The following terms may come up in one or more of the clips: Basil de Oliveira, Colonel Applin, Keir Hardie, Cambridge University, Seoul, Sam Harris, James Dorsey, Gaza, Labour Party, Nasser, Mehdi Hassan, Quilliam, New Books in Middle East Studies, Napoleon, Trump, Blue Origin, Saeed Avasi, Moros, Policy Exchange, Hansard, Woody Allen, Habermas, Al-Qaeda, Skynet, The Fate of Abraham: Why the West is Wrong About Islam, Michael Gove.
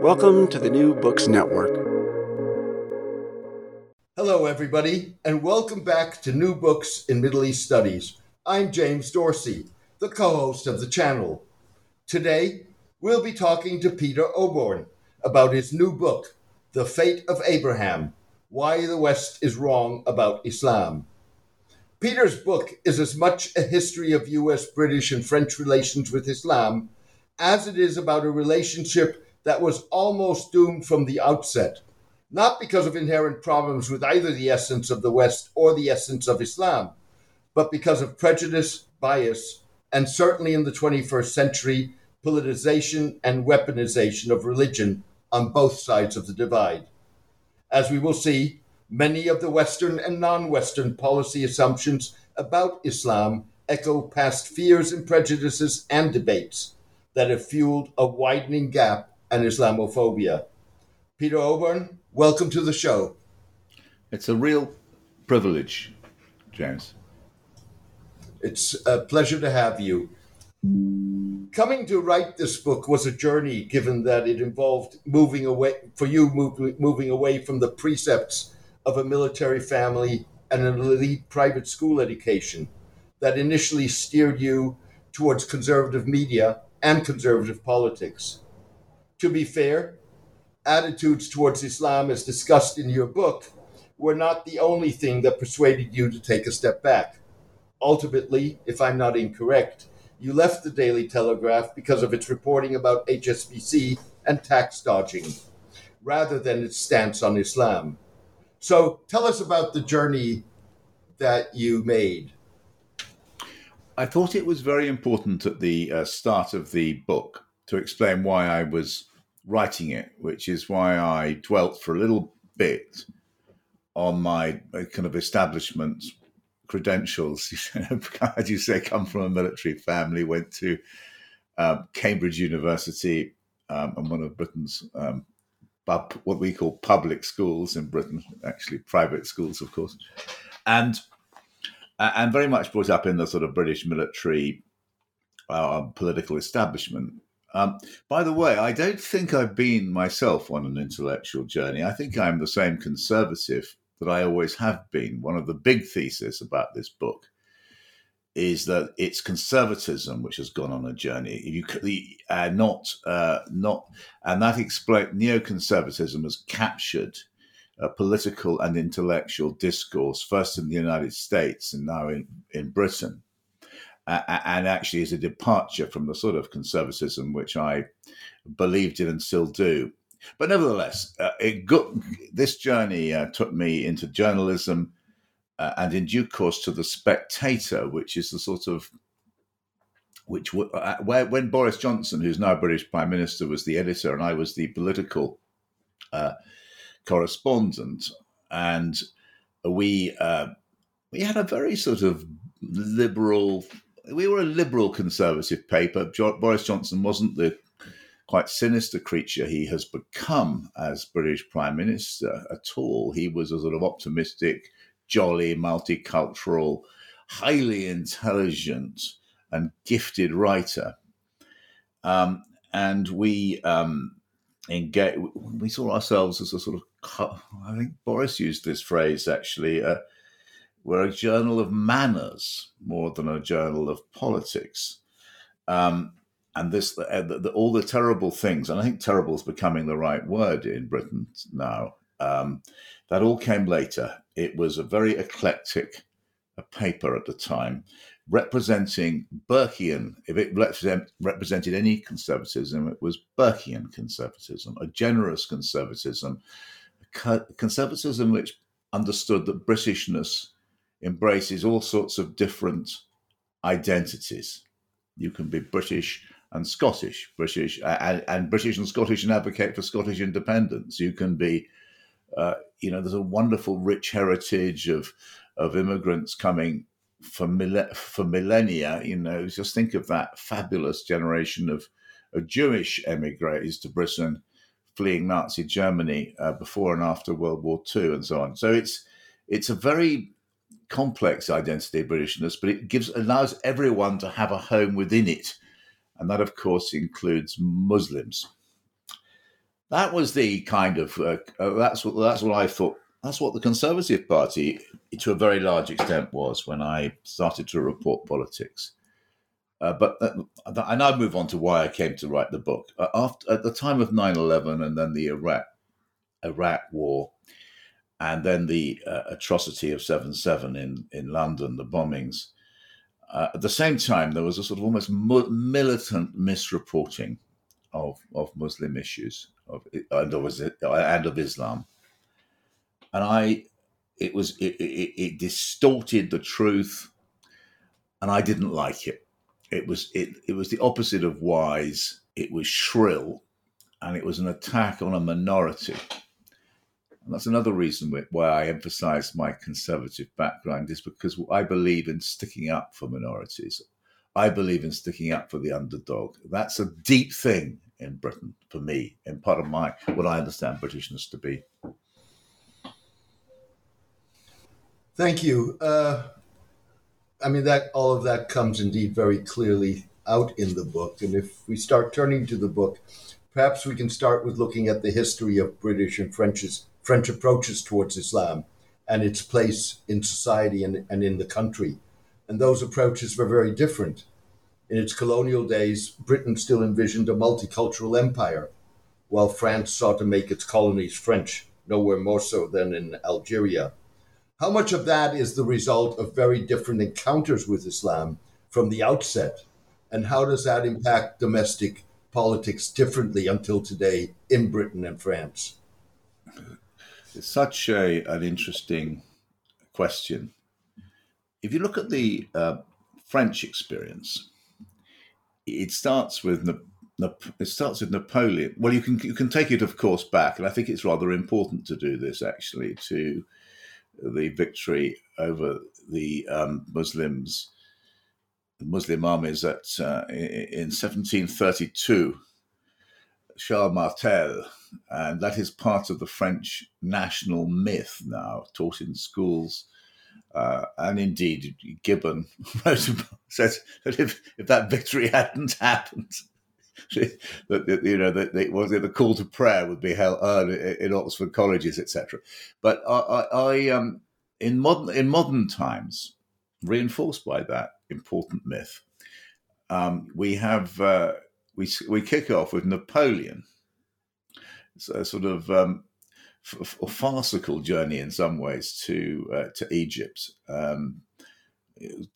Welcome to the New Books Network. Hello, everybody, and welcome back to New Books in Middle East Studies. I'm James Dorsey, the co-host of the channel. Today, we'll be talking to Peter Oborne about his new book, The Fate of Abraham: Why the West is Wrong About Islam. Peter's book is as much a history of U.S., British, and French relations with Islam as it is about a relationship that was almost doomed from the outset, not because of inherent problems with either the essence of the West or the essence of Islam, but because of prejudice, bias, and certainly in the 21st century, politicization and weaponization of religion on both sides of the divide. As we will see, many of the Western and non-Western policy assumptions about Islam echo past fears and prejudices and debates that have fueled a widening gap and Islamophobia. Peter Oborne, welcome to the show. It's a real privilege, James. It's a pleasure to have you. Coming to write this book was a journey, given that it involved moving away from the precepts of a military family and an elite private school education that initially steered you towards conservative media and conservative politics. To be fair, attitudes towards Islam, as discussed in your book, were not the only thing that persuaded you to take a step back. Ultimately, if I'm not incorrect, you left the Daily Telegraph because of its reporting about HSBC and tax dodging, rather than its stance on Islam. So tell us about the journey that you made. I thought it was very important at the start of the book to explain why I was writing it, which is why I dwelt for a little bit on my kind of establishment credentials. As you say, come from a military family, went to Cambridge University and one of Britain's, what we call public schools in Britain, actually private schools, of course, and very much brought up in the sort of British military political establishment. By the way, I don't think I've been myself on an intellectual journey. I think I'm the same conservative that I always have been. One of the big theses about this book is that it's conservatism which has gone on a journey. That explains neoconservatism has captured political and intellectual discourse first in the United States and now in Britain. And actually is a departure from the sort of conservatism which I believed in and still do. But nevertheless, this journey took me into journalism and in due course to The Spectator, which is the sort of, where when Boris Johnson, who's now British Prime Minister, was the editor and I was the political correspondent. And we had a very sort of liberal... We were a liberal conservative paper. Boris Johnson wasn't the quite sinister creature he has become as British Prime Minister at all. He was a sort of optimistic, jolly, multicultural, highly intelligent and gifted writer. And we saw ourselves as a sort of, I think Boris used this phrase actually, we're a journal of manners more than a journal of politics. And this, all the terrible things, and I think terrible is becoming the right word in Britain now, that all came later. It was a very eclectic paper at the time, representing Burkean. If it represented any conservatism, it was Burkean conservatism, a generous conservatism, conservatism which understood that Britishness embraces all sorts of different identities. You can be British and Scottish and advocate for Scottish independence. You can be, there's a wonderful rich heritage of immigrants coming for millennia. Just think of that fabulous generation of Jewish emigres to Britain, fleeing Nazi Germany before and after World War II, and so on. So it's a very complex identity of Britishness, but it allows everyone to have a home within it, and that, of course, includes Muslims. That was the kind of that's what I thought. That's what the Conservative Party, to a very large extent, was when I started to report politics. And I'll move on to why I came to write the book. At the time of 9/11 and then the Iraq War, and then the atrocity of 7/7 in London, the bombings, at the same time, there was a sort of almost militant misreporting of Muslim issues and of Islam. And it distorted the truth, and I didn't like it. It was the opposite of wise. It was shrill, and it was an attack on a minority. And that's another reason why I emphasised my conservative background, is because I believe in sticking up for minorities. I believe in sticking up for the underdog. That's a deep thing in Britain for me, and part of what I understand Britishness to be. Thank you. All of that comes indeed very clearly out in the book. And if we start turning to the book, perhaps we can start with looking at the history of British and French approaches towards Islam and its place in society and in the country. And those approaches were very different. In its colonial days, Britain still envisioned a multicultural empire, while France sought to make its colonies French, nowhere more so than in Algeria. How much of that is the result of very different encounters with Islam from the outset? And how does that impact domestic politics differently until today in Britain and France? It's such an interesting question. If you look at the French experience, it starts with Napoleon. Well, you can take it, of course, back, and I think it's rather important to do this, actually, to the victory over the Muslim armies in 1732, Charles Martel, and that is part of the French national myth now, taught in schools. And indeed, Gibbon says that if that victory hadn't happened, the call to prayer would be held in Oxford colleges, etc. But I in modern times, reinforced by that important myth, we kick off with Napoleon. It's a sort of farcical journey in some ways to Egypt.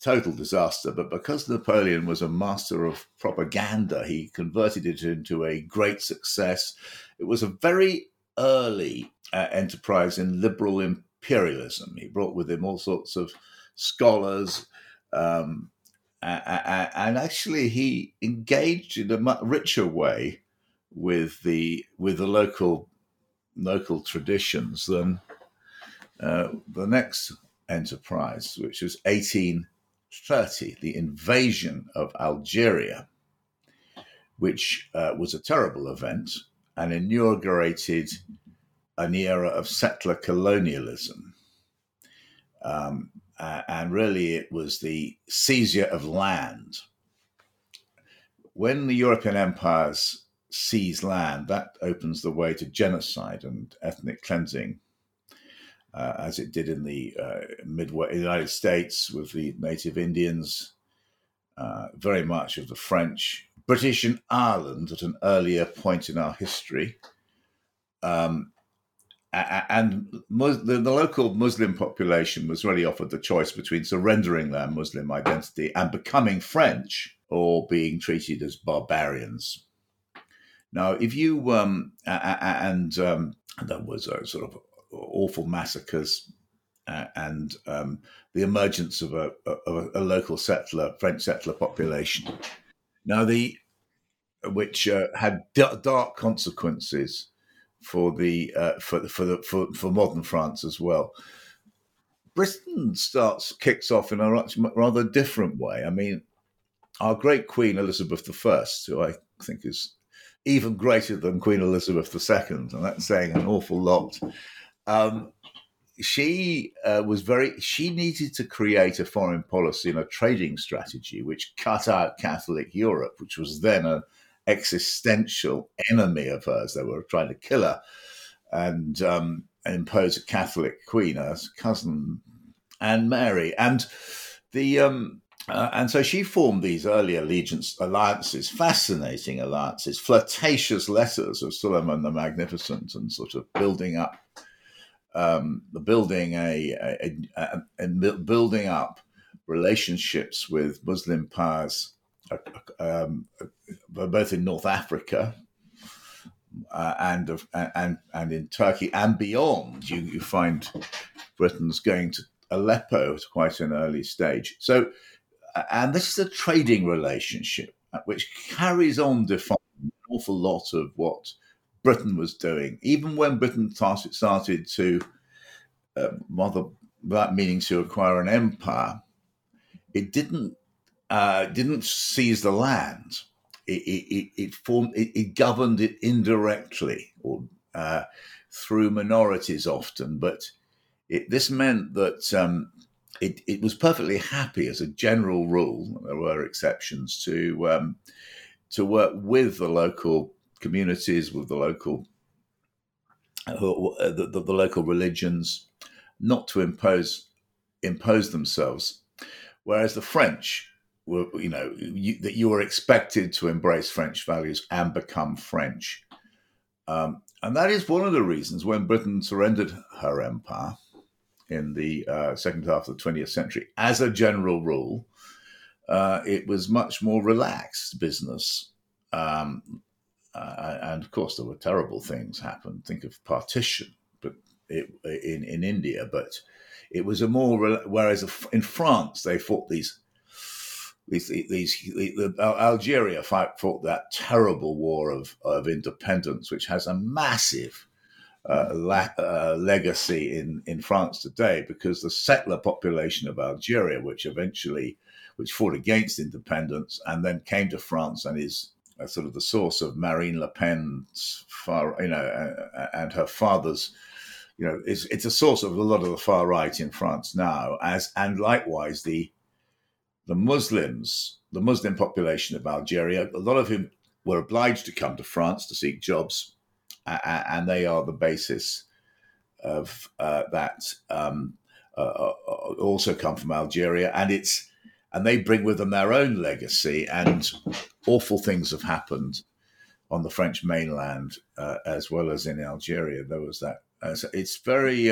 Total disaster, but because Napoleon was a master of propaganda, he converted it into a great success. It was a very early enterprise in liberal imperialism. He brought with him all sorts of scholars, and actually he engaged in a much richer way with the local traditions than the next enterprise, which was 1830, the invasion of Algeria, which was a terrible event and inaugurated an era of settler colonialism. And really, it was the seizure of land. When the European empires seize land, that opens the way to genocide and ethnic cleansing, as it did in the Midwest United States with the native Indians, very much of the French, British and Ireland at an earlier point in our history, and the local Muslim population was really offered the choice between surrendering their Muslim identity and becoming French or being treated as barbarians. Now, if you there was a sort of awful massacres and the emergence of a local settler, French settler population. Now, which had dark consequences for modern France as well. Britain kicks off in a rather different way. I mean, our great Queen Elizabeth I, who I think is even greater than Queen Elizabeth II, and that's saying an awful lot. She needed to create a foreign policy and a trading strategy which cut out Catholic Europe, which was then an existential enemy of hers. They were trying to kill her and impose a Catholic queen, her cousin Anne Mary, and so she formed these early alliances, fascinating alliances, flirtatious letters of Suleiman the Magnificent, and sort of building up relationships with Muslim powers, both in North Africa and in Turkey and beyond. You find Britain's going to Aleppo at quite an early stage. So, and this is a trading relationship which carries on defining an awful lot of what Britain was doing, even when Britain started to, without meaning to acquire an empire, it didn't seize the land. It governed it indirectly or through minorities often, but this meant that it was perfectly happy as a general rule. There were exceptions to work with the local communities, with the local religions, not to impose themselves. Whereas the French were, that you were expected to embrace French values and become French, and that is one of the reasons when Britain surrendered her empire in the second half of the 20th century. As a general rule, it was much more relaxed business. And of course, there were terrible things happened. Think of partition, but in India. But it was whereas in France they fought Algeria fought that terrible war of independence, which has a massive legacy in France today, because the settler population of Algeria, which fought against independence and then came to France and is sort of the source of Marine Le Pen's and her father's, it's a source of a lot of the far right in France now. And likewise, the Muslim population of Algeria, a lot of whom were obliged to come to France to seek jobs, and they are the basis of that. Also come from Algeria, and they bring with them their own legacy, and awful things have happened on the French mainland as well as in Algeria. There was that. So it's very,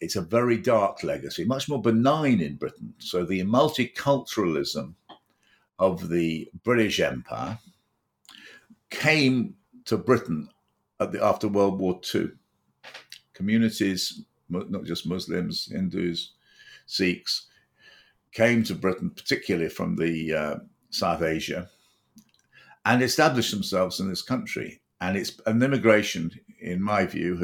it's a very dark legacy, much more benign in Britain. So the multiculturalism of the British Empire came to Britain after World War II. Communities, not just Muslims, Hindus, Sikhs, came to Britain, particularly from the South Asia, and established themselves in this country. And it's an immigration, in my view,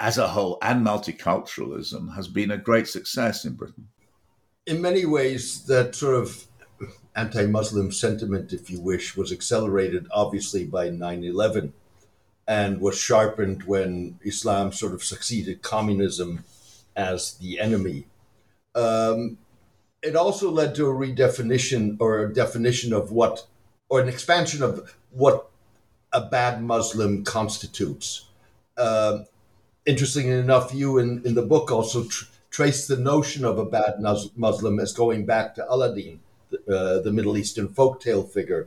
as a whole, and multiculturalism has been a great success in Britain. In many ways, that sort of anti-Muslim sentiment, if you wish, was accelerated, obviously, by 9/11 and was sharpened when Islam sort of succeeded communism as the enemy. It also led to a redefinition or a definition of what, or an expansion of what a bad Muslim constitutes. Interestingly enough, you in the book also trace the notion of a bad Muslim as going back to Aladdin, the Middle Eastern folktale figure.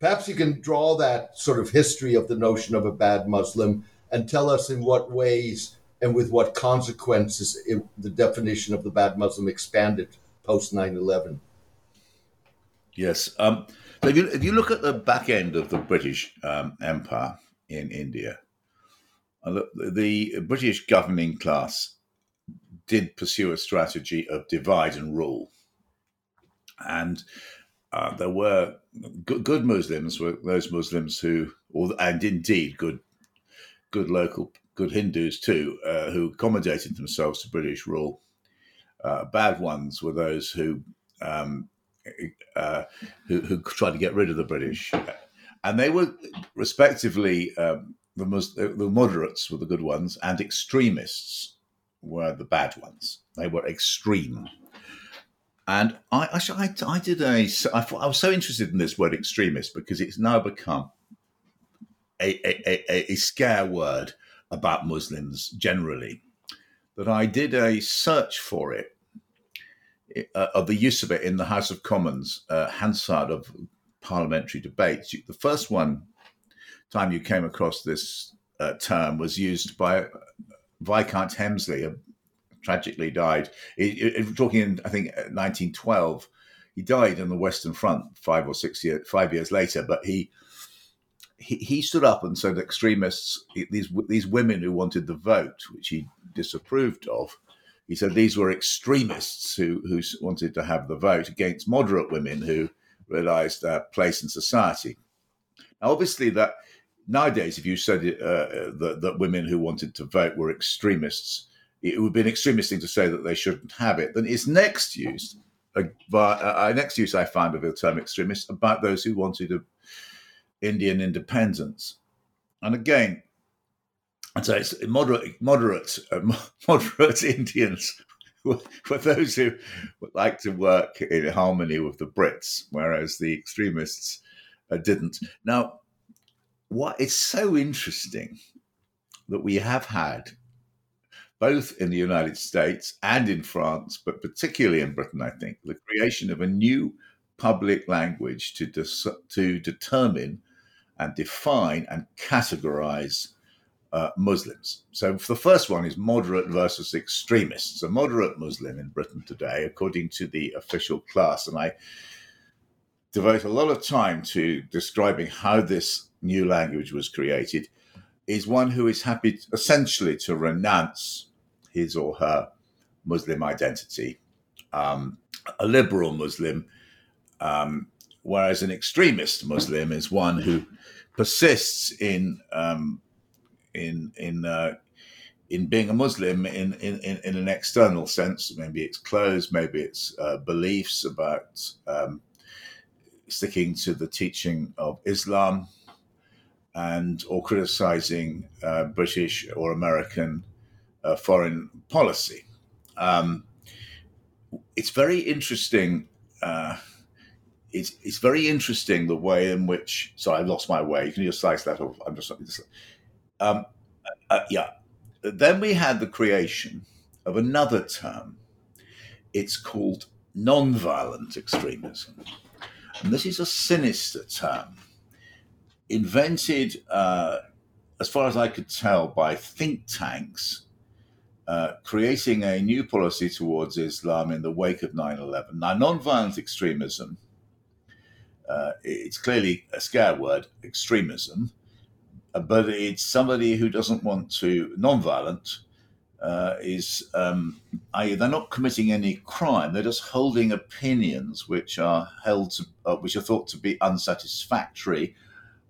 Perhaps you can draw that sort of history of the notion of a bad Muslim and tell us in what ways and with what consequences the definition of the bad Muslim expanded post 9/11. Yes. So if you look at the back end of the British Empire in India, the British governing class did pursue a strategy of divide and rule. And there were good Muslims, were those Muslims who, and indeed good local, good Hindus too, who accommodated themselves to British rule. Bad ones were those who tried to get rid of the British. And they were respectively, the moderates were the good ones and extremists were the bad ones. They were extreme. And I was so interested in this word extremist because it's now become a scare word about Muslims generally, that I did a search for it, of the use of it in the House of Commons, Hansard of parliamentary debates. The first time you came across this term was used by Viscount Hemsley, tragically died. We're talking, I think, 1912. He died on the Western Front 5 years later. But he stood up and said extremists, these women who wanted the vote, which he disapproved of, he said these were extremists who wanted to have the vote against moderate women who realised their place in society. Now, obviously, that nowadays, if you said that women who wanted to vote were extremists, it would be an extremist thing to say that they shouldn't have it. Then its next use, I found of the term extremist, about those who wanted Indian independence. And again, I'd say it's moderate Indians were those who would like to work in harmony with the Brits, whereas the extremists didn't. Now, it's so interesting that we have had, both in the United States and in France, but particularly in Britain, I think, the creation of a new public language to determine and define and categorize Muslims. So the first one is moderate versus extremists. A moderate Muslim in Britain today, according to the official class, and I devote a lot of time to describing how this new language was created, is one who is happy essentially to renounce his or her Muslim identity. A liberal Muslim, whereas an extremist Muslim is one who persists in being a Muslim in an external sense. Maybe it's clothes, maybe it's beliefs about sticking to the teaching of Islam, and or criticising British or American foreign policy. It's very interesting. It's very interesting the way in which. Sorry, I lost my way. You can just slice that off. I'm just. Yeah. Then we had the creation of another term. It's called non-violent extremism, and this is a sinister term, invented, as far as I could tell, by think tanks, creating a new policy towards Islam in the wake of 9/11. Now, non-violent extremism, it's clearly a scare word, extremism, but it's somebody who doesn't want to, non-violent, they're not committing any crime, they're just holding opinions which are which are thought to be unsatisfactory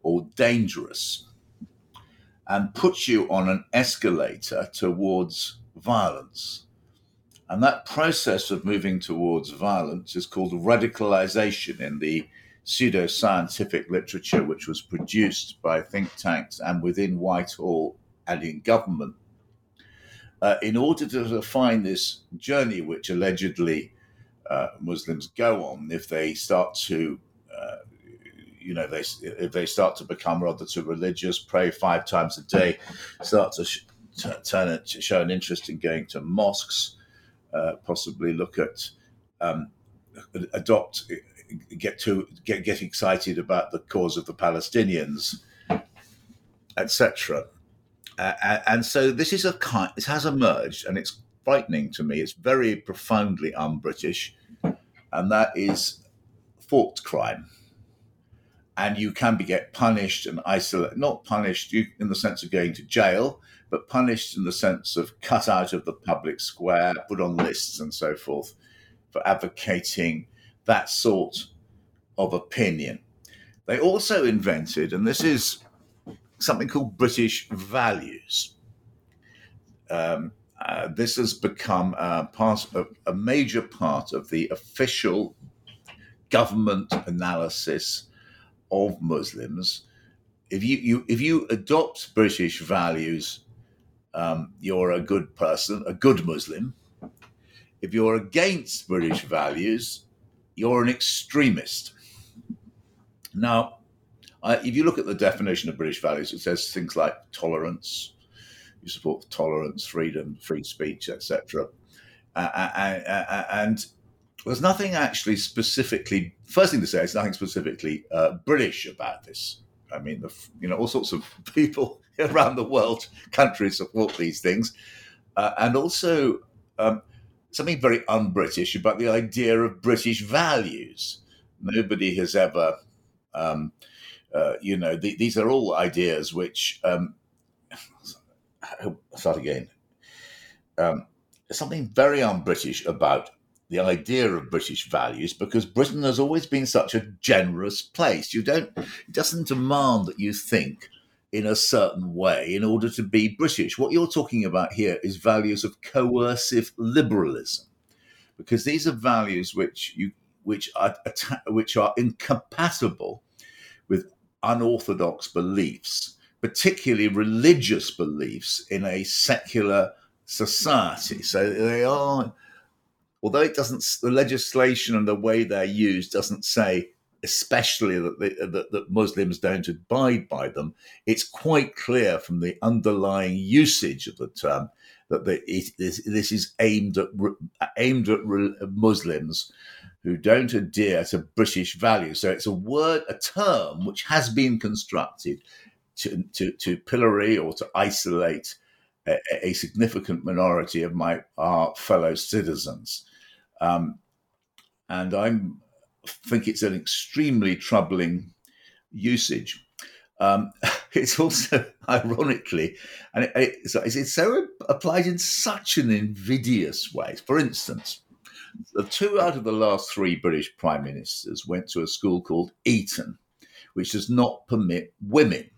or dangerous, and puts you on an escalator towards violence. And that process of moving towards violence is called radicalization in the pseudoscientific literature, which was produced by think tanks and within Whitehall and in government. In order to define this journey, which allegedly Muslims go on if they start to, if they start to become rather too religious, pray 5 times a day, start to show an interest in going to mosques, possibly look at, get excited about the cause of the Palestinians, etc. And so this is this has emerged, and it's frightening to me. It's very profoundly un-British, and that is thought crime. And you can get punished and isolated, not punished in the sense of going to jail, but punished in the sense of cut out of the public square, put on lists and so forth for advocating that sort of opinion. They also invented, and this is something called British values. This has become a major part of the official government analysis of Muslims. If you adopt British values, you're a good person, a good Muslim. If you're against British values, you're an extremist. Now, if you look at the definition of British values, it says things like tolerance. You support tolerance, freedom, free speech, etc. And there's nothing actually specifically. First thing to say, there's nothing specifically British about this. I mean, all sorts of people around the world, countries support these things, and also something very un-British about the idea of British values. Nobody has ever. These are all ideas which, something very un-British about the idea of British values, because Britain has always been such a generous place. It doesn't demand that you think in a certain way in order to be British. What you're talking about here is values of coercive liberalism, because these are values which are incompatible with unorthodox beliefs, particularly religious beliefs in a secular society. So they are, although the legislation and the way they're used doesn't say especially that Muslims don't abide by them, it's quite clear from the underlying usage of the term that this is aimed at Muslims who don't adhere to British values. So it's a term which has been constructed to pillory or to isolate a significant minority of our fellow citizens. And I think it's an extremely troubling usage. It's also, ironically, and it's so applied in such an invidious way. For instance, 2 out of the last 3 British prime ministers went to a school called Eton, which does not permit women.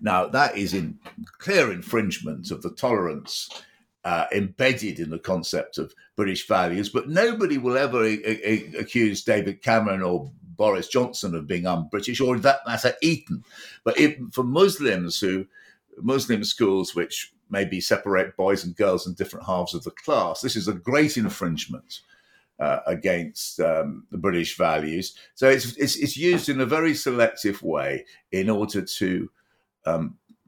Now, that is in clear infringement of the tolerance embedded in the concept of British values, but nobody will ever accuse David Cameron or Boris Johnson of being un-British, or in that matter, Eton. But for Muslims Muslim schools which maybe separate boys and girls in different halves of the class, this is a great infringement against the British values. So it's used in a very selective way in order to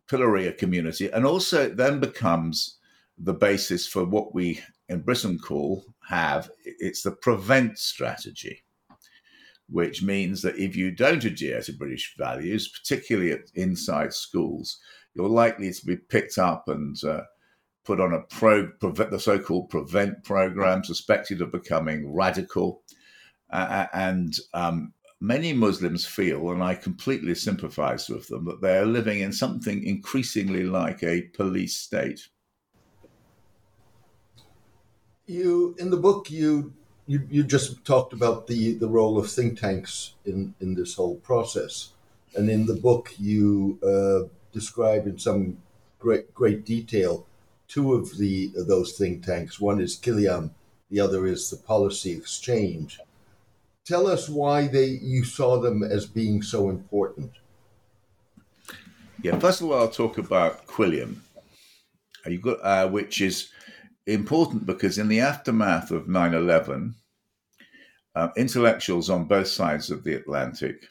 pillory a community, and also then becomes the basis for what we in Britain it's the prevent strategy, which means that if you don't adhere to British values, particularly inside schools, you're likely to be picked up and put on the so-called prevent program, suspected of becoming radical. Many Muslims feel, and I completely sympathize with them, that they are living in something increasingly like a police state. In the book, you just talked about the role of think tanks in this whole process. And in the book, you describe in some great detail 2 of those think tanks. One is Quilliam The other is the Policy Exchange. Tell us why you saw them as being so important. Yeah, first of all, I'll talk about Quilliam, which is important because in the aftermath of 9/11, intellectuals on both sides of the Atlantic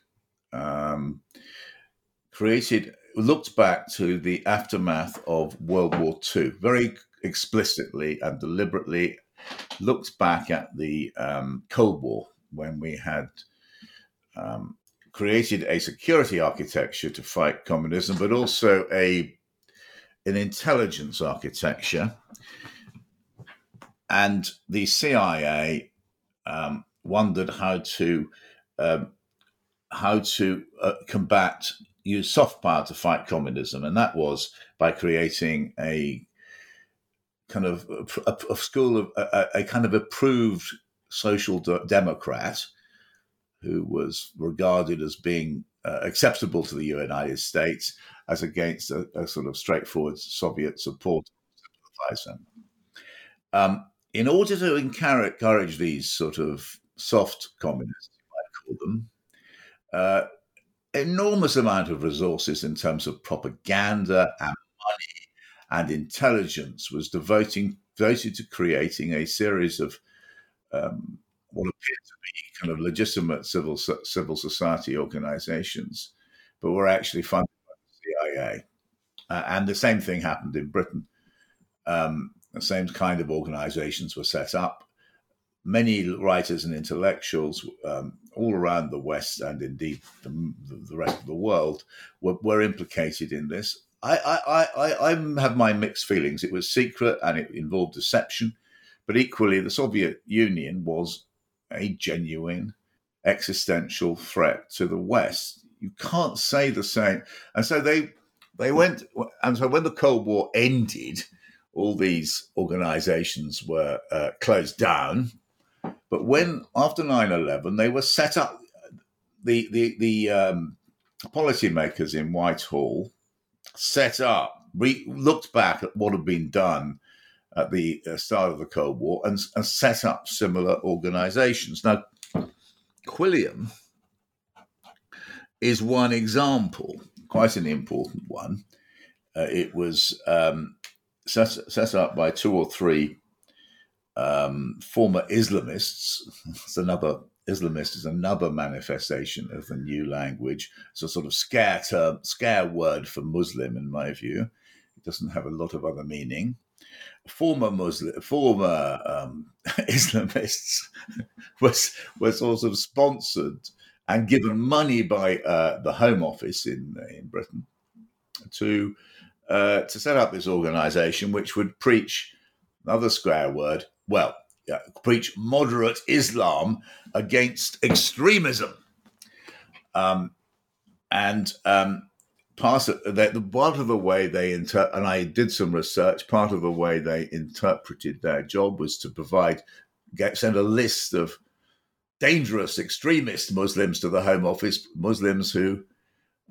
looked back to the aftermath of World War II, very explicitly and deliberately looked back at the Cold War, when we had created a security architecture to fight communism, but also an intelligence architecture. And the CIA wondered how to use soft power to fight communism, and that was by creating a kind of a school of a kind of approved social democrat who was regarded as being acceptable to the United States, as against a sort of straightforward Soviet supporter. In order to encourage these sort of soft communists, you might call them, enormous amount of resources in terms of propaganda and money and intelligence was devoted to creating a series of what appeared to be kind of legitimate civil society organizations, but were actually funded by the CIA. And the same thing happened in Britain. The same kind of organizations were set up. Many writers and intellectuals all around the West, and indeed the rest of the world, were implicated in this. I have my mixed feelings. It was secret and it involved deception. But equally, the Soviet Union was a genuine existential threat to the West. You can't say the same. And so they went. And so when the Cold War ended, all these organizations were closed down. But when after 9/11, they were set up. The policymakers in Whitehall looked back at what had been done at the start of the Cold War and set up similar organizations. Now, Quilliam is one example, quite an important one. It was set up by two or three former Islamists. Islamist is another manifestation of the new language. It's a sort of scare word for Muslim, in my view. It doesn't have a lot of other meaning. Former Islamists were sort of sponsored and given money by the Home Office in Britain to set up this organisation, which would preach another square word. Well, yeah, preach moderate Islam against extremism, part of the way they and I did some research. Part of the way they interpreted their job was to send a list of dangerous extremist Muslims to the Home Office, Muslims who,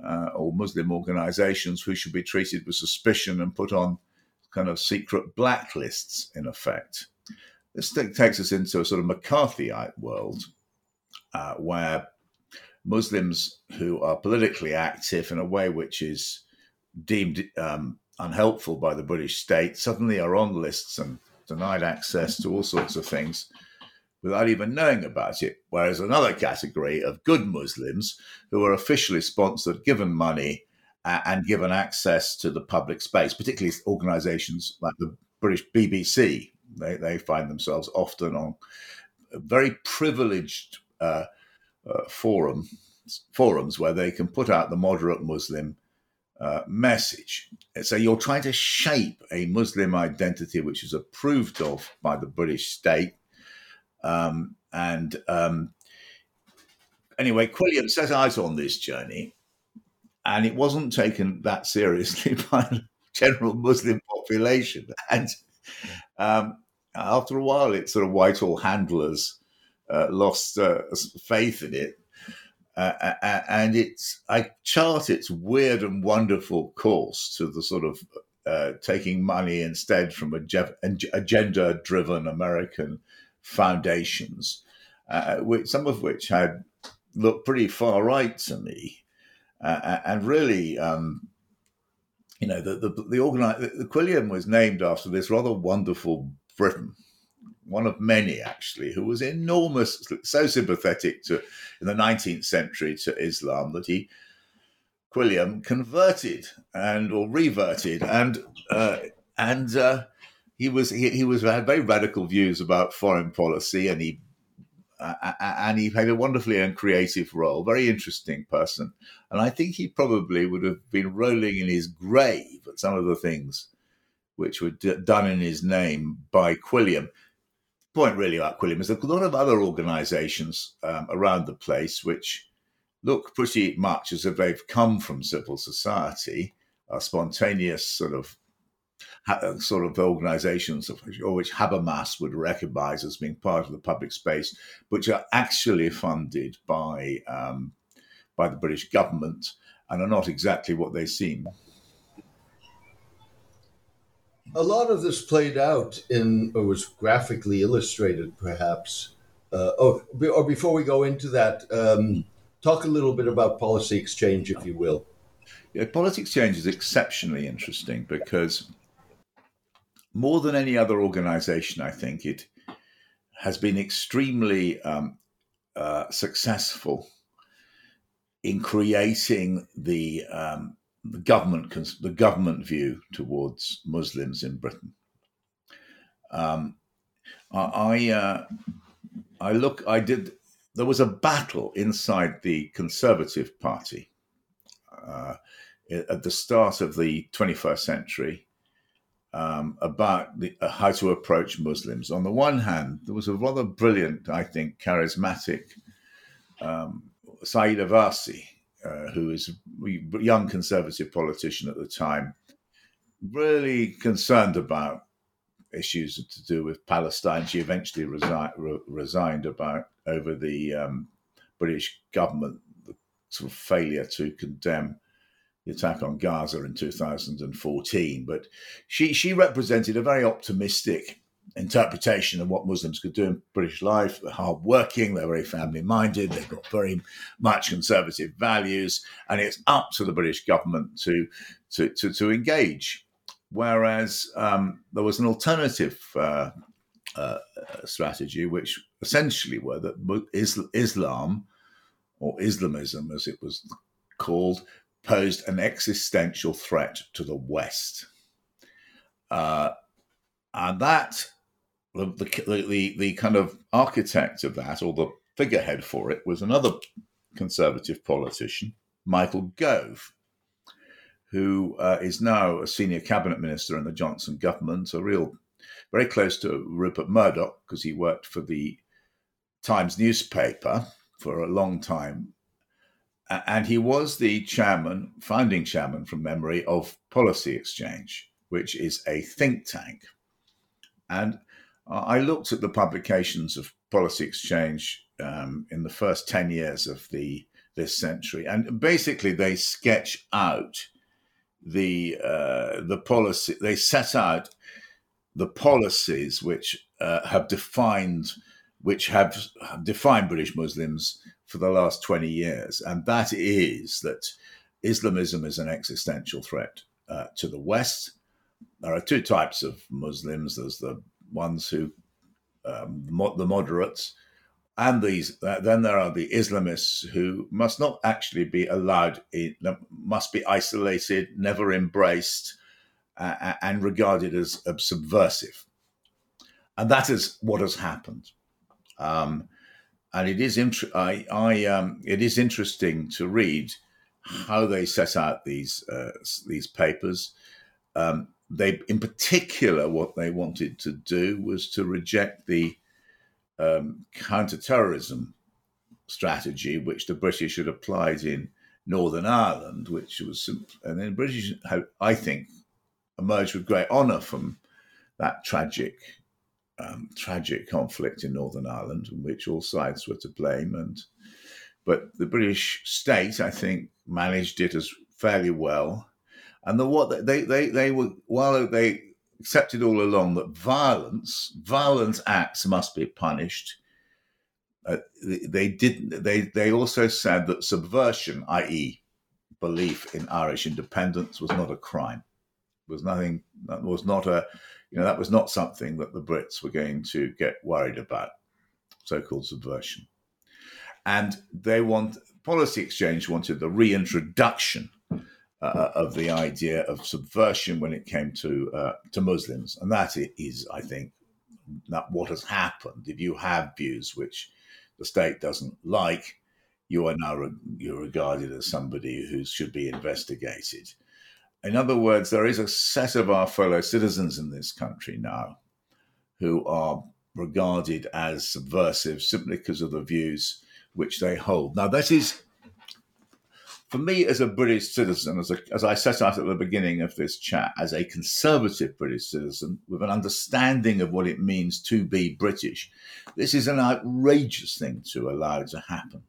or Muslim organisations who should be treated with suspicion and put on kind of secret blacklists. In effect, this takes us into a sort of McCarthyite world, where Muslims who are politically active in a way which is deemed unhelpful by the British state suddenly are on lists and denied access to all sorts of things without even knowing about it. Whereas another category of good Muslims who are officially sponsored, given money and given access to the public space, particularly organisations like the British BBC, they find themselves often on a very privileged forums where they can put out the moderate Muslim message. And so you're trying to shape a Muslim identity which is approved of by the British state. Anyway, Quilliam set out on this journey, and it wasn't taken that seriously by the general Muslim population. And after a while, it's sort of Whitehall handlers lost faith in it, and I chart its weird and wonderful course to the sort of taking money instead from a gender-driven American foundations, which, some of which had looked pretty far right to me, and really, you know, the Quilliam was named after this rather wonderful Briton, one of many actually, who was enormously so sympathetic to, in the 19th century, to Islam that he, Quilliam, converted or reverted, and he had very radical views about foreign policy, and he played a wonderfully and creative role, very interesting person. And I think he probably would have been rolling in his grave at some of the things which were done in his name by Quilliam. The point really about Quilliam is there are a lot of other organisations around the place which look pretty much as if they've come from civil society, spontaneous sort of organisations which Habermas would recognise as being part of the public space, which are actually funded by the British government and are not exactly what they seem. A lot of this played out in, or was graphically illustrated, perhaps. Before we go into that, talk a little bit about Policy Exchange, if you will. Yeah, Policy Exchange is exceptionally interesting because more than any other organization, I think it has been extremely successful in creating the government view towards Muslims in Britain. There was a battle inside the Conservative Party at the start of the 21st century about how to approach Muslims. On the one hand, there was a rather brilliant, I think, charismatic Saeed Avasi, who is a young Conservative politician at the time, really concerned about issues to do with Palestine. She eventually resigned over the British government, the sort of failure to condemn the attack on Gaza in 2014. But she represented a very optimistic interpretation of what Muslims could do in British life. They're hardworking, they're very family-minded, they've got very much conservative values, and it's up to the British government to engage. Whereas there was an alternative strategy, which essentially were that Islam, or Islamism as it was called, posed an existential threat to the West. And that, the kind of architect of that, or the figurehead for it, was another Conservative politician, Michael Gove, who is now a senior cabinet minister in the Johnson government, very close to Rupert Murdoch, because he worked for the Times newspaper for a long time. And he was the founding chairman from memory, of Policy Exchange, which is a think tank. And I looked at the publications of Policy Exchange in the first 10 years of this century, and basically they sketch out the policy. They set out the policies which have defined British Muslims for the last 20 years, and that is that Islamism is an existential threat to the West. There are two types of Muslims. There's the ones who, the moderates, and then there are the Islamists who must not actually be allowed, must be isolated, never embraced, and regarded as subversive. And that is what has happened. And it is it is interesting to read how they set out these papers. They, in particular, what they wanted to do was to reject the counter-terrorism strategy which the British had applied in Northern Ireland, and then the British, I think, emerged with great honour from that tragic conflict in Northern Ireland, in which all sides were to blame. But the British state, I think, managed it as fairly well. And while they accepted all along that violent acts must be punished. They didn't. They also said that subversion, i.e., belief in Irish independence, was not a crime. That was not something that the Brits were going to get worried about, so-called subversion. And Policy Exchange wanted the reintroduction of the idea of subversion when it came to Muslims. And that is, I think, that what has happened. If you have views which the state doesn't like, you are now you're regarded as somebody who should be investigated. In other words, there is a set of our fellow citizens in this country now who are regarded as subversive simply because of the views which they hold. Now, that is, for me as a British citizen, as I set out at the beginning of this chat, as a conservative British citizen with an understanding of what it means to be British, this is an outrageous thing to allow to happen.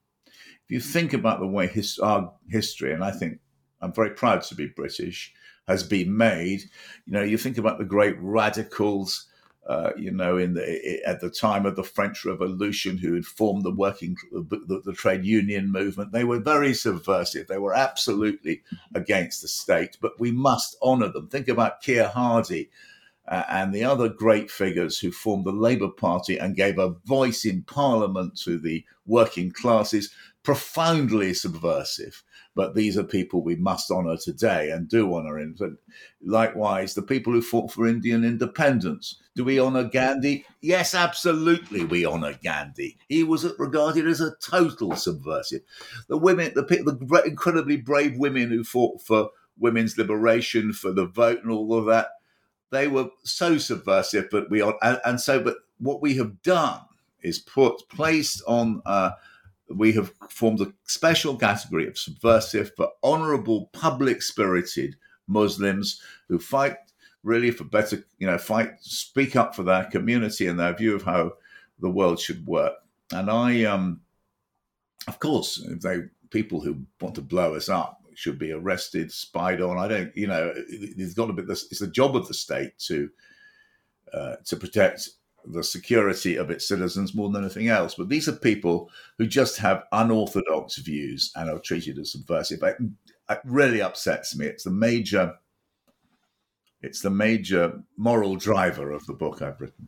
If you think about the way our history, and I think I'm very proud to be British, has been made. You know, you think about the great radicals, at the time of the French Revolution, who had formed the trade union movement. They were very subversive. They were absolutely against the state, but we must honour them. Think about Keir Hardie and the other great figures who formed the Labour Party and gave a voice in Parliament to the working classes, profoundly subversive. But these are people we must honour today and do honour in. But likewise, the people who fought for Indian independence. Do we honour Gandhi? Yes, absolutely we honour Gandhi. He was regarded as a total subversive. The women, the incredibly brave women who fought for women's liberation, for the vote and all of that, they were so subversive. But what we have done is placed on... we have formed a special category of subversive but honourable, public-spirited Muslims who fight really for better, speak up for their community and their view of how the world should work. And of course, if people who want to blow us up should be arrested, spied on. There's got to be this. It's the job of the state to protect the security of its citizens more than anything else. But these are people who just have unorthodox views and are treated as subversive. It really upsets me. It's the major moral driver of the book I've written.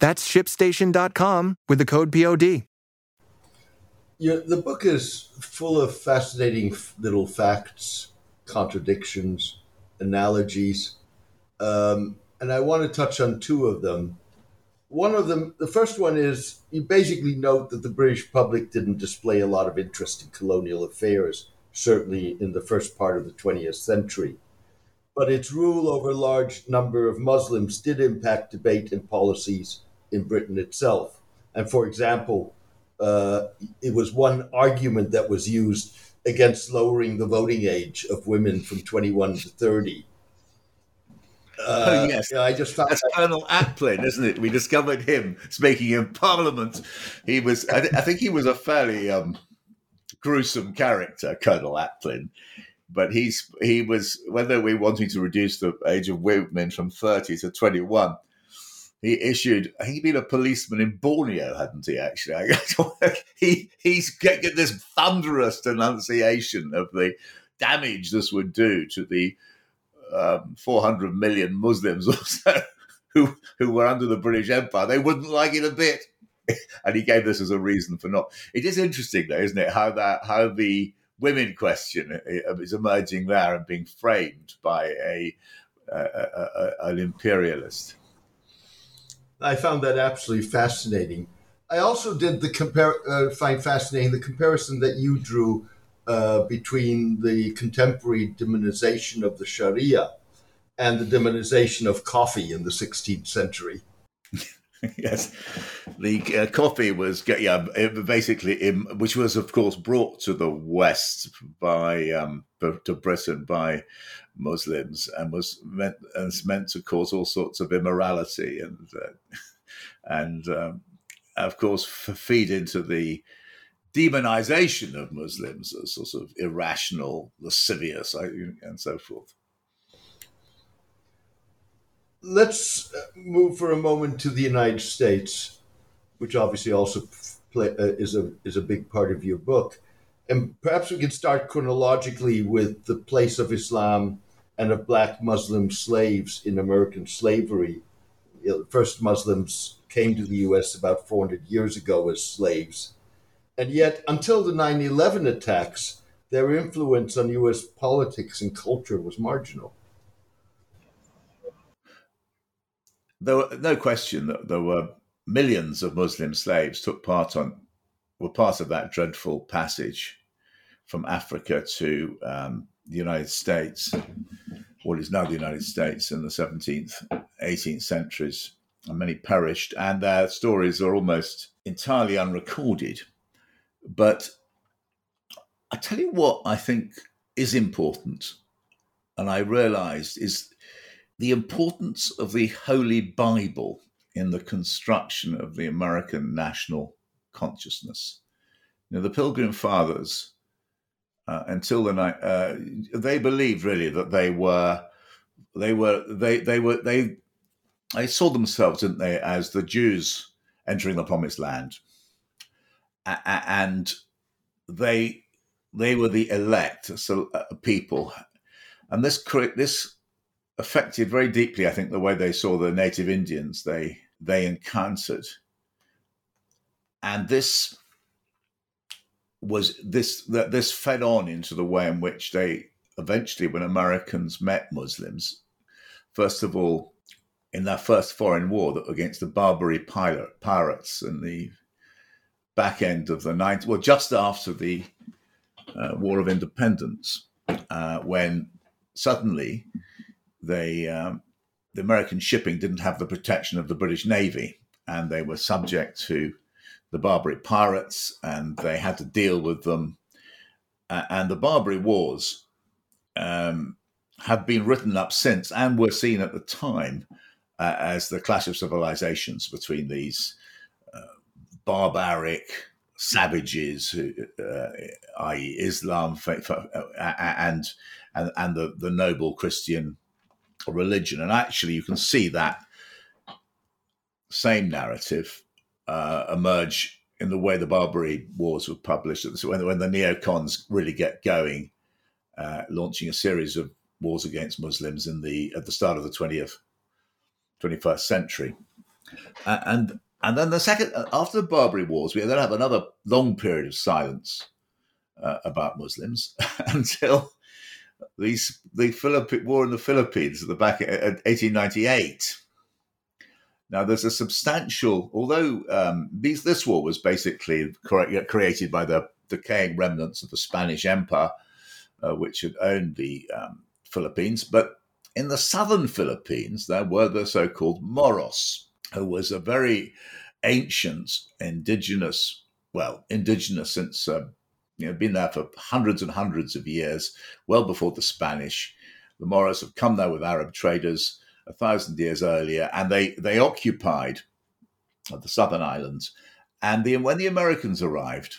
That's ShipStation.com with the code POD. The book is full of fascinating little facts, contradictions, analogies, and I want to touch on two of them. One of them, the first one is, you basically note that the British public didn't display a lot of interest in colonial affairs, certainly in the first part of the 20th century. But its rule over a large number of Muslims did impact debate and policies in Britain itself. And for example, it was one argument that was used against lowering the voting age of women from 21 to 30. Oh yes, I just thought that's Colonel Applin, isn't it? We discovered him speaking in Parliament. He was, I think, he was a fairly gruesome character, Colonel Applin. But he was, whether we're wanting to reduce the age of women from 30 to 21. He issued, I think he'd been a policeman in Borneo, hadn't he, actually? He's getting this thunderous denunciation of the damage this would do to the 400 million Muslims or so who were under the British Empire. They wouldn't like it a bit. And he gave this as a reason for not. It is interesting, though, isn't it, how the women question is emerging there and being framed by an imperialist. I found that absolutely fascinating. I also did find fascinating the comparison that you drew between the contemporary demonization of the Sharia and the demonization of coffee in the 16th century. Yes, the coffee was which was of course brought to the West by to Britain by Muslims and was meant to cause all sorts of immorality and of course feed into the demonization of Muslims as sort of irrational, lascivious, and so forth. Let's move for a moment to the United States, which obviously also is a big part of your book. And perhaps we could start chronologically with the place of Islam and of black Muslim slaves in American slavery. First Muslims came to the U.S. about 400 years ago as slaves. And yet, until the 9/11 attacks, their influence on U.S. politics and culture was marginal. There were no question that there were millions of Muslim slaves were part of that dreadful passage from Africa to the United States, what is now the United States, in the 17th, 18th centuries, and many perished, and their stories are almost entirely unrecorded. But I tell you what I think is important, and I realized is the importance of the Holy Bible in the construction of the American national consciousness. You know, the Pilgrim Fathers, they believed really that they saw themselves, didn't they, as the Jews entering the Promised Land, and they were the elect people, and this affected very deeply, I think, the way they saw the native Indians they encountered. And this fed on into the way in which they eventually, when Americans met Muslims, first of all, in their first foreign war against the Barbary pirates in the back end of the 90s, well, just after the War of Independence, when suddenly the American shipping didn't have the protection of the British Navy, and they were subject to the Barbary pirates, and they had to deal with them. And the Barbary Wars have been written up since, and were seen at the time as the clash of civilizations between these barbaric savages, i.e., Islam, and the noble Christian religion. And actually, you can see that same narrative emerge in the way the Barbary Wars were published. So when the neocons really get going, launching a series of wars against Muslims at the start of the 21st century, and then the second, after the Barbary Wars, we then have another long period of silence about Muslims until the war in the Philippines at the back at 1898. Now, there's a substantial, although this war was basically created by the decaying remnants of the Spanish Empire, which had owned the Philippines. But in the southern Philippines, there were the so-called Moros, who was a very ancient indigenous since been there for hundreds and hundreds of years, well before the Spanish. The Moros have come there with Arab traders 1,000 years earlier, and they occupied the southern islands. And when the Americans arrived,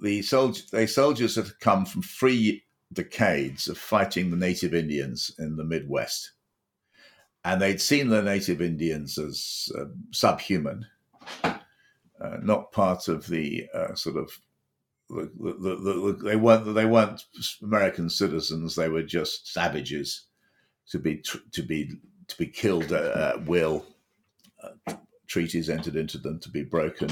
the soldiers had come from 3 decades of fighting the native Indians in the Midwest. And they'd seen the native Indians as subhuman, not part of the sort of they weren't American citizens. They were just savages to be killed at will. Treaties entered into them to be broken.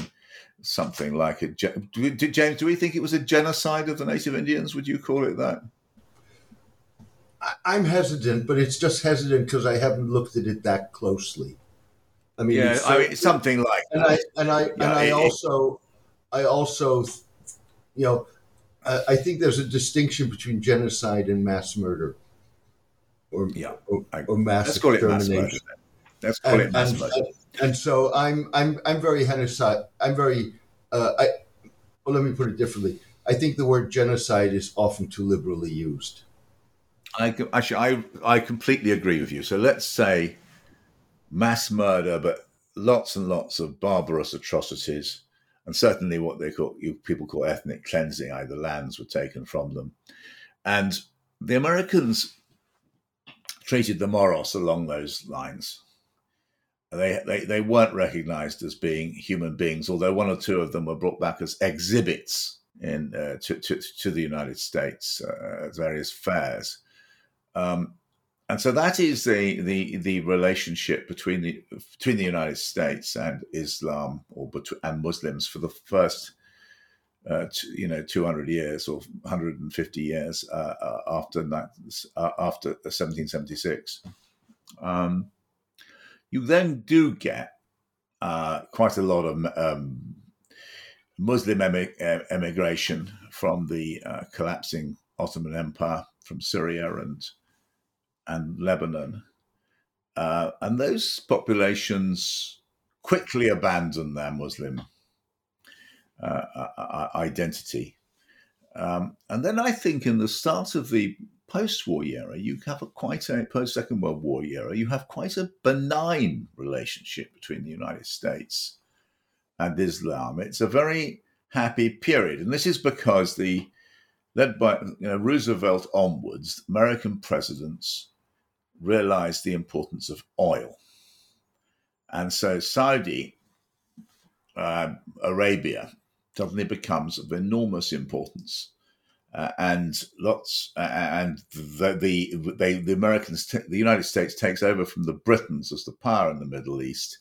Something like it. James, do we think it was a genocide of the native Indians? Would you call it that? I'm hesitant, but it's just hesitant because I haven't looked at it that closely. I mean, yeah, I mean something like and that. I also, you know, I think there's a distinction between genocide and mass murder, or mass extermination. Let's call it mass murder. And so I'm very genocide. I'm very. Let me put it differently. I think the word genocide is often too liberally used. I completely agree with you. So let's say mass murder, but lots and lots of barbarous atrocities, and certainly what people call ethnic cleansing, either lands were taken from them. And the Americans treated the Moros along those lines. They weren't recognized as being human beings, although one or two of them were brought back as exhibits to the United States at various fairs. And so that is the relationship between the United States and Islam and Muslims for the first 200 years or 150 years after 1776. You then do get quite a lot of Muslim emigration from the collapsing Ottoman Empire, from Syria and Lebanon. And those populations quickly abandon their Muslim identity. And then I think in the start of the post-war era, you have quite a post-Second World War era, you have quite a benign relationship between the United States and Islam. It's a very happy period. And this is because led by Roosevelt onwards, American presidents realized the importance of oil. And so Saudi Arabia suddenly becomes of enormous importance. The United States takes over from the Britons as the power in the Middle East.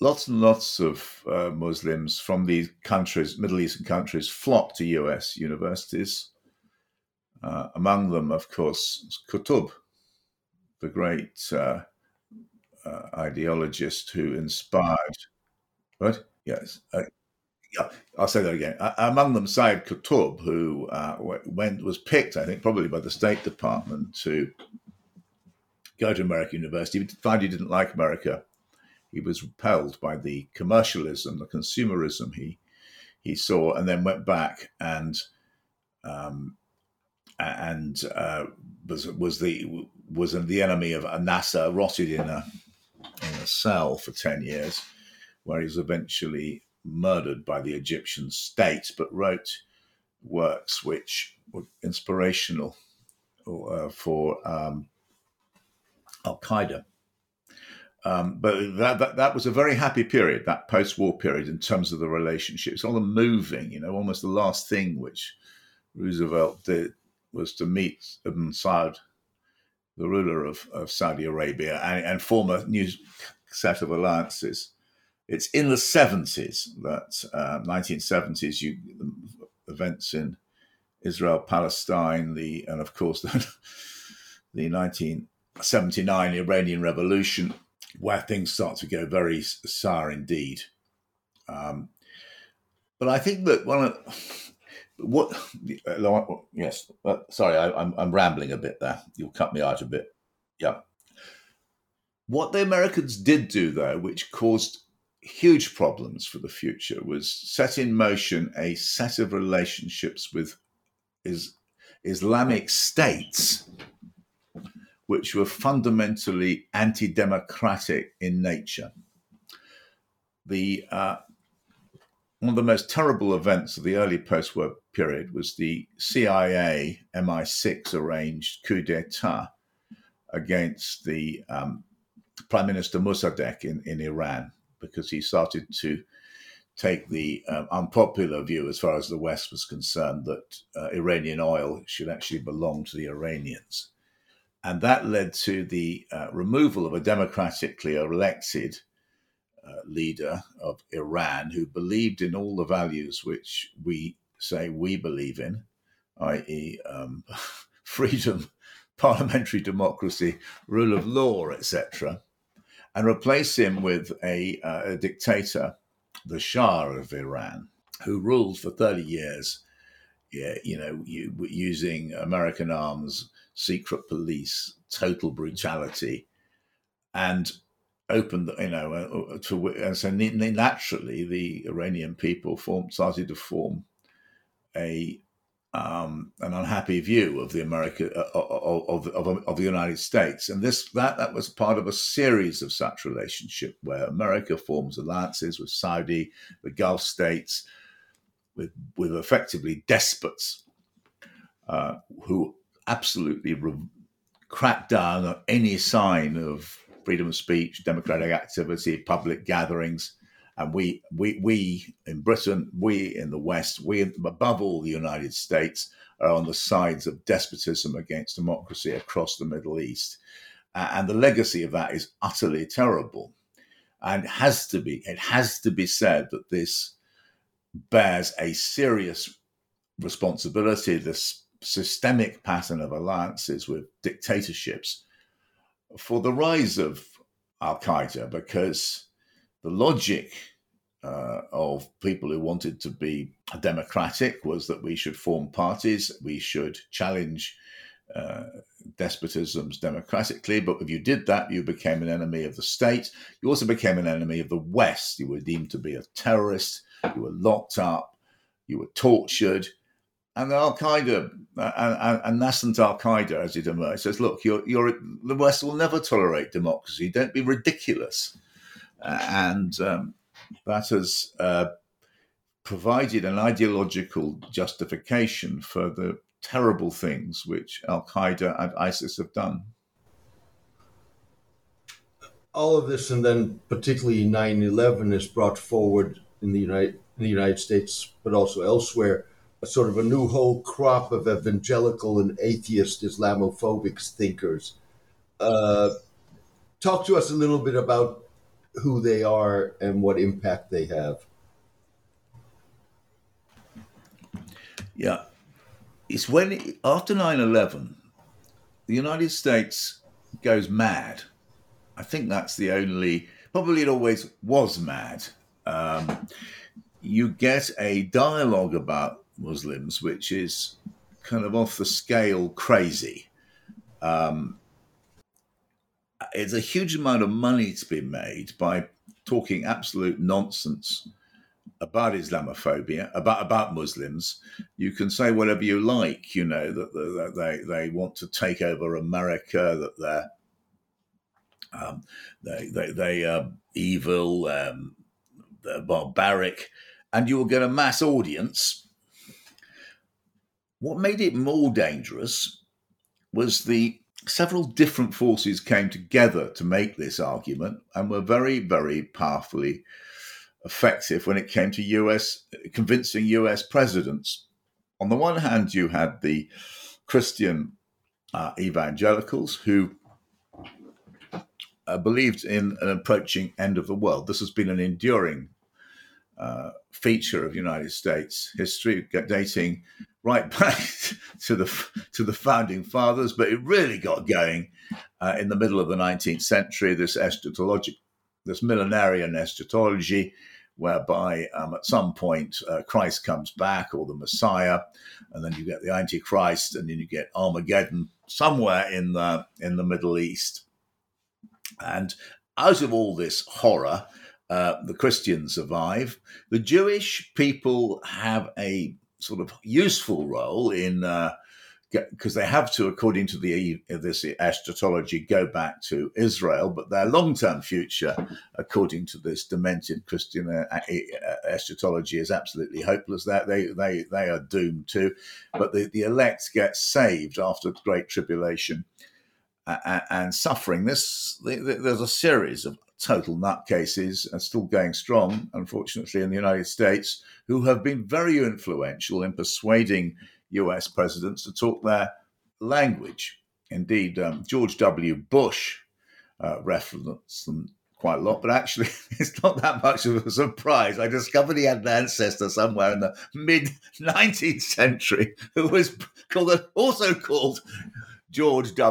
Lots and lots of Muslims from these countries, Middle Eastern countries, flock to U.S. universities. Among them, of course, Qutb, the great ideologist who inspired. What? Yes. I'll say that again. Among them, Sayyid Qutb, who was picked, I think, probably by the State Department to go to American university. He found he didn't like America. He was repelled by the commercialism, the consumerism he saw, and then went back and was the enemy of Nasser, rotted in a cell for 10 years, where he was eventually murdered by the Egyptian state, but wrote works which were inspirational for Al-Qaeda. But that was a very happy period, that post-war period, in terms of the relationships. All the moving, almost the last thing which Roosevelt did was to meet Ibn Saud, the ruler of Saudi Arabia, and form a new set of alliances. It's in the 70s, that 1970s, events in Israel, Palestine, and of course the 1979 Iranian Revolution, where things start to go very sour indeed. But I think that I'm rambling a bit there. You'll cut me out a bit. Yeah. What the Americans did do, though, which caused huge problems for the future, was set in motion a set of relationships with Islamic states, which were fundamentally anti-democratic in nature. One of the most terrible events of the early post-war period was the CIA MI6 arranged coup d'etat against the Prime Minister Mossadegh in Iran, because he started to take the unpopular view, as far as the West was concerned, that Iranian oil should actually belong to the Iranians. And that led to the removal of a democratically elected leader of Iran who believed in all the values which we say we believe in, i.e. freedom, parliamentary democracy, rule of law, etc., and replace him with a dictator, the Shah of Iran, who ruled for 30 years, using American arms, secret police, total brutality, and opened, so naturally the Iranian people started to form an unhappy view of the of the United States, and that was part of a series of such relationship where America forms alliances with Saudi, the Gulf states, with effectively despots who absolutely crack down on any sign of freedom of speech, democratic activity, public gatherings. And we in Britain, we in the West, we above all the United States are on the sides of despotism against democracy across the Middle East. And the legacy of that is utterly terrible. And it has to be said that this bears a serious responsibility, this systemic pattern of alliances with dictatorships, for the rise of Al-Qaeda, because the logic of people who wanted to be democratic was that we should form parties, we should challenge despotisms democratically, but if you did that, you became an enemy of the state. You also became an enemy of the West. You were deemed to be a terrorist, you were locked up, you were tortured, and Al-Qaeda, and nascent Al-Qaeda as it emerged, says, look, the West will never tolerate democracy, don't be ridiculous. And that has provided an ideological justification for the terrible things which Al-Qaeda and ISIS have done. All of this, and then particularly 9/11, is brought forward in the United States, but also elsewhere, a sort of a new whole crop of evangelical and atheist Islamophobic thinkers. Talk to us a little bit about who they are and what impact they have. Yeah. It's when, after 9/11, the United States goes mad. I think that's the only, probably it always was mad. You get a dialogue about Muslims, which is kind of off the scale crazy. It's a huge amount of money to be made by talking absolute nonsense about Islamophobia, about Muslims. You can say whatever you like, that they want to take over America, that they're they are evil, they're barbaric, and you will get a mass audience. What made it more dangerous was several different forces came together to make this argument and were very, very powerfully effective when it came to convincing US presidents. On the one hand, you had the Christian evangelicals who believed in an approaching end of the world. This has been an enduring feature of United States history, dating right back to the founding fathers, but it really got going in the middle of the 19th century. This millenarian eschatology, whereby at some point Christ comes back, or the Messiah, and then you get the Antichrist, and then you get Armageddon somewhere in the Middle East. And out of all this horror, the Christians survive. The Jewish people have a sort of useful role in because they have to, according to this eschatology, go back to Israel, but their long-term future, according to this demented Christian eschatology, is absolutely hopeless. They are doomed too. But the elect get saved after the Great Tribulation and suffering. There's a series of total nutcases and still going strong, unfortunately, in the United States, who have been very influential in persuading US presidents to talk their language. Indeed, George W. Bush referenced them quite a lot, but actually it's not that much of a surprise. I discovered he had an ancestor somewhere in the mid-19th century who was also called George Bush,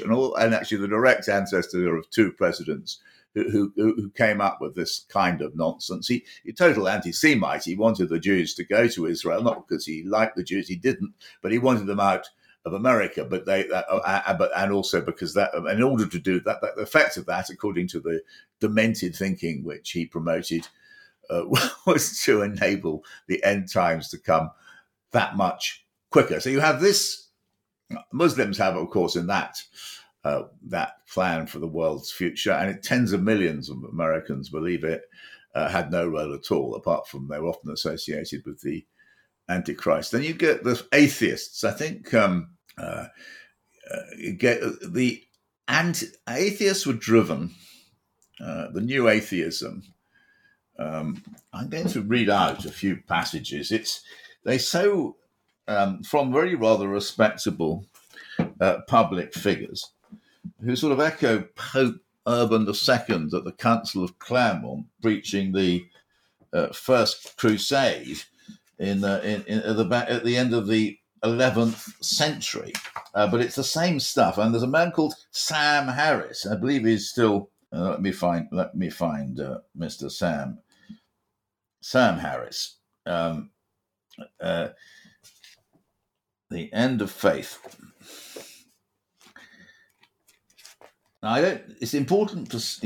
and actually the direct ancestor of two presidents who came up with this kind of nonsense. He total anti-Semite. He wanted the Jews to go to Israel, not because he liked the Jews, he didn't, but he wanted them out of America. But they, and also because that, in order to do that, the effect of that, according to the demented thinking which he promoted, was to enable the end times to come that much quicker. So you have this. Muslims have, of course, in that plan for the world's future, and tens of millions of Americans believe it, had no role at all, apart from they were often associated with the Antichrist. Then you get the atheists. I think you get the atheists were driven, the new atheism. I'm going to read out a few passages. From very rather respectable public figures, who sort of echo Pope Urban II at the Council of Clermont, preaching the First Crusade at the end of the 11th century. But it's the same stuff. And there's a man called Sam Harris. I believe he's still. Let me find Mr. Sam Harris. The end of faith. Now, it's important to, it's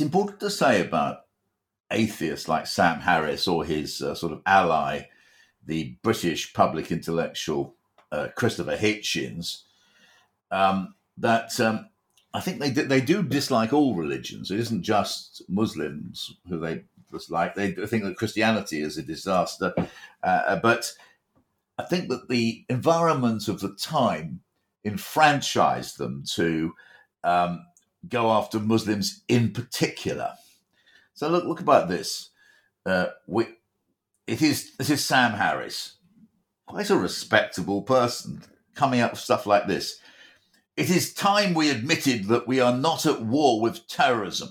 important to say about atheists like Sam Harris or his sort of ally, the British public intellectual Christopher Hitchens, that I think they do dislike all religions. It isn't just Muslims who they dislike. They think that Christianity is a disaster, but I think that the environment of the time enfranchised them to go after Muslims in particular. So look about this. This is Sam Harris, quite a respectable person, coming up with stuff like this. It is time we admitted that we are not at war with terrorism.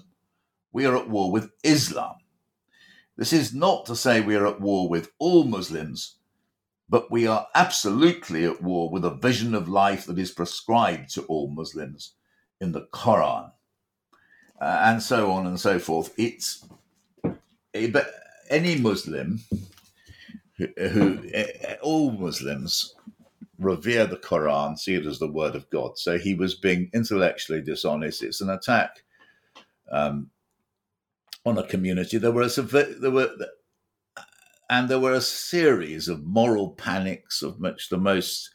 We are at war with Islam. This is not to say we are at war with all Muslims, but we are absolutely at war with a vision of life that is prescribed to all Muslims in the Quran, and so on and so forth. But any Muslim, all Muslims, revere the Quran, see it as the word of God. So he was being intellectually dishonest. It's an attack on a community. There were a series of moral panics, of which the most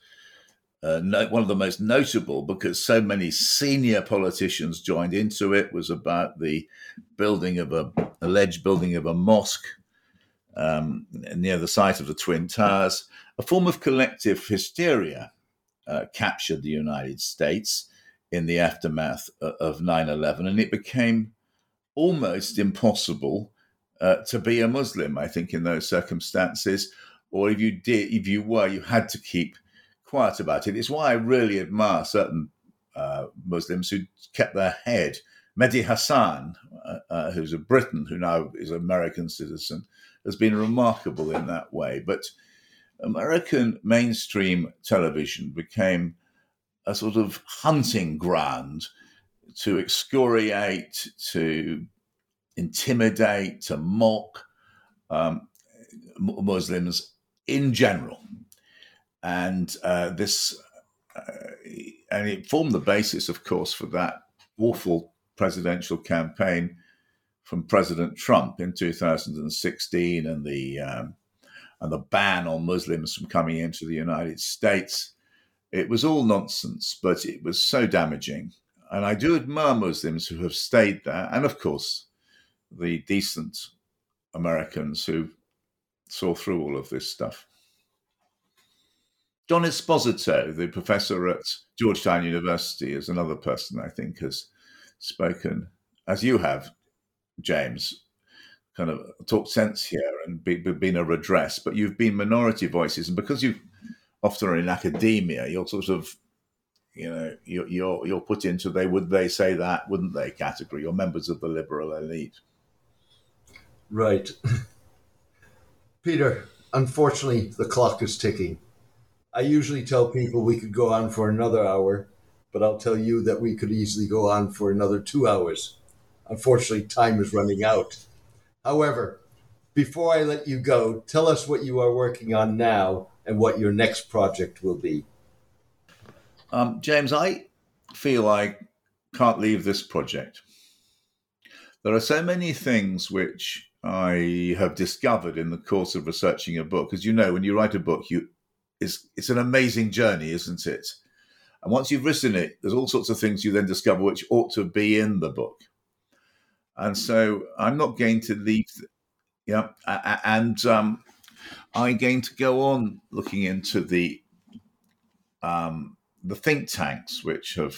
one of the most notable, because so many senior politicians joined into it, was about the alleged building of a mosque near the site of the Twin Towers. A form of collective hysteria captured the United States in the aftermath of 9/11, and it became almost impossible to be a Muslim, I think, in those circumstances. Or if you were, you had to keep quiet about it. It's why I really admire certain Muslims who kept their head. Mehdi Hassan, who's a Briton who now is an American citizen, has been remarkable in that way. But American mainstream television became a sort of hunting ground to excoriate, to intimidate, to mock Muslims in general. And and it formed the basis, of course, for that awful presidential campaign from President Trump in 2016 and the ban on Muslims from coming into the United States. It was all nonsense, but it was so damaging. And I do admire Muslims who have stayed there. And of course, the decent Americans who saw through all of this stuff. John Esposito, the professor at Georgetown University, is another person I think has spoken, as you have, James, kind of talked sense here and been a redress. But you've been minority voices. And because you've often in academia, you're sort of, you know, you're put into they would they say that, wouldn't they category. You're members of the liberal elite. Right. Peter, unfortunately, the clock is ticking. I usually tell people we could go on for another hour, but I'll tell you that we could easily go on for another 2 hours. Unfortunately, time is running out. However, before I let you go, tell us what you are working on now and what your next project will be. James, I feel I can't leave this project. There are so many things which I have discovered in the course of researching a book. As you know, when you write a book, it's an amazing journey, isn't it? And once you've written it, there's all sorts of things you then discover which ought to be in the book. And so I'm not going to leave. I'm going to go on looking into the think tanks which have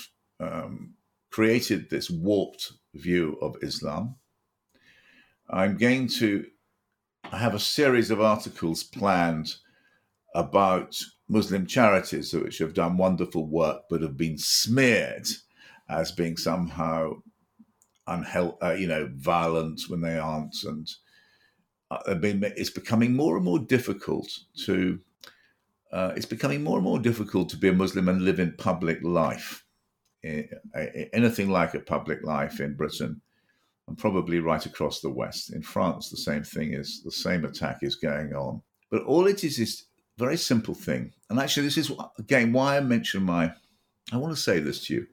created this warped view of Islam. I'm going to have a series of articles planned about Muslim charities which have done wonderful work but have been smeared as being somehow violent when they aren't, and it's becoming more and more difficult to. It's becoming more and more difficult to be a Muslim and live in public life, anything like a public life in Britain, and probably right across the West. In France, the same attack is going on. But all it is a very simple thing. And actually, this is again why I mention I want to say this to you.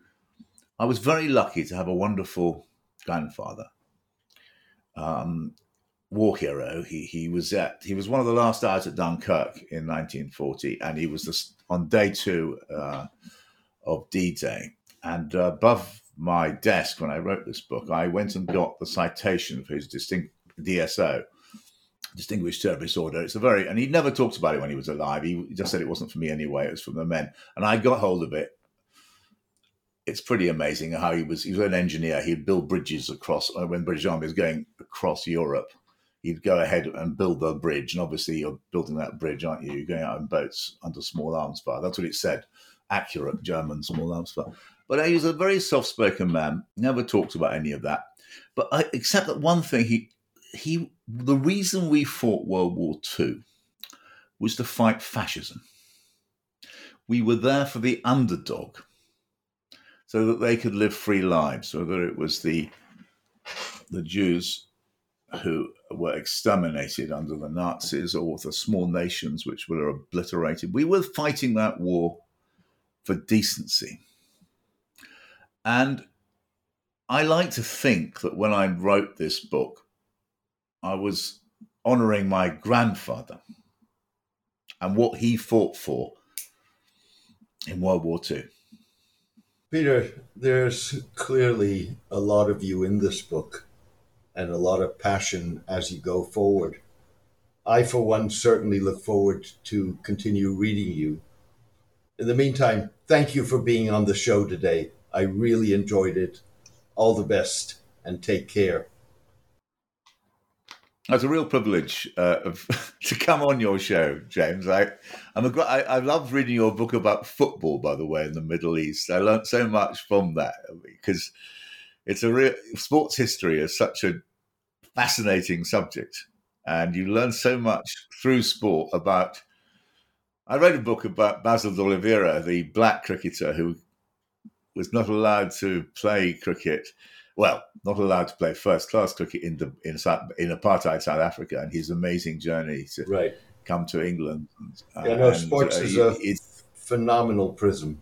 I was very lucky to have a wonderful grandfather. War hero. He was one of the last out at Dunkirk in 1940, and he was on day two of D-Day. And above my desk, when I wrote this book, I went and got the citation for his DSO, Distinguished Service Order. And he never talked about it when he was alive. He just said it wasn't for me anyway; it was for the men. And I got hold of it. It's pretty amazing how he was an engineer. He'd build bridges when British Army was going across Europe. You'd go ahead and build the bridge. And obviously you're building that bridge, aren't you? You're going out in boats under small arms fire. That's what it said. Accurate German small arms fire. But he was a very soft-spoken man. Never talked about any of that. But except that one thing, the reason we fought World War II was to fight fascism. We were there for the underdog so that they could live free lives, whether it was the Jews who were exterminated under the Nazis or the small nations which were obliterated. We were fighting that war for decency. And I like to think that when I wrote this book, I was honoring my grandfather and what he fought for in World War II. Peter, there's clearly a lot of you in this book, and a lot of passion as you go forward. I, for one, certainly look forward to continue reading you. In the meantime, thank you for being on the show today. I really enjoyed it. All the best, and take care. It's a real privilege to come on your show, James. I love reading your book about football, by the way, in the Middle East. I learned so much from that because it's sports history is such a fascinating subject, and you learn so much through sport about. I read a book about Basil de Oliveira, the black cricketer who was not allowed to play cricket. Well, not allowed to play first-class cricket in apartheid South Africa, and his amazing journey to come to England. Sports is a phenomenal prism.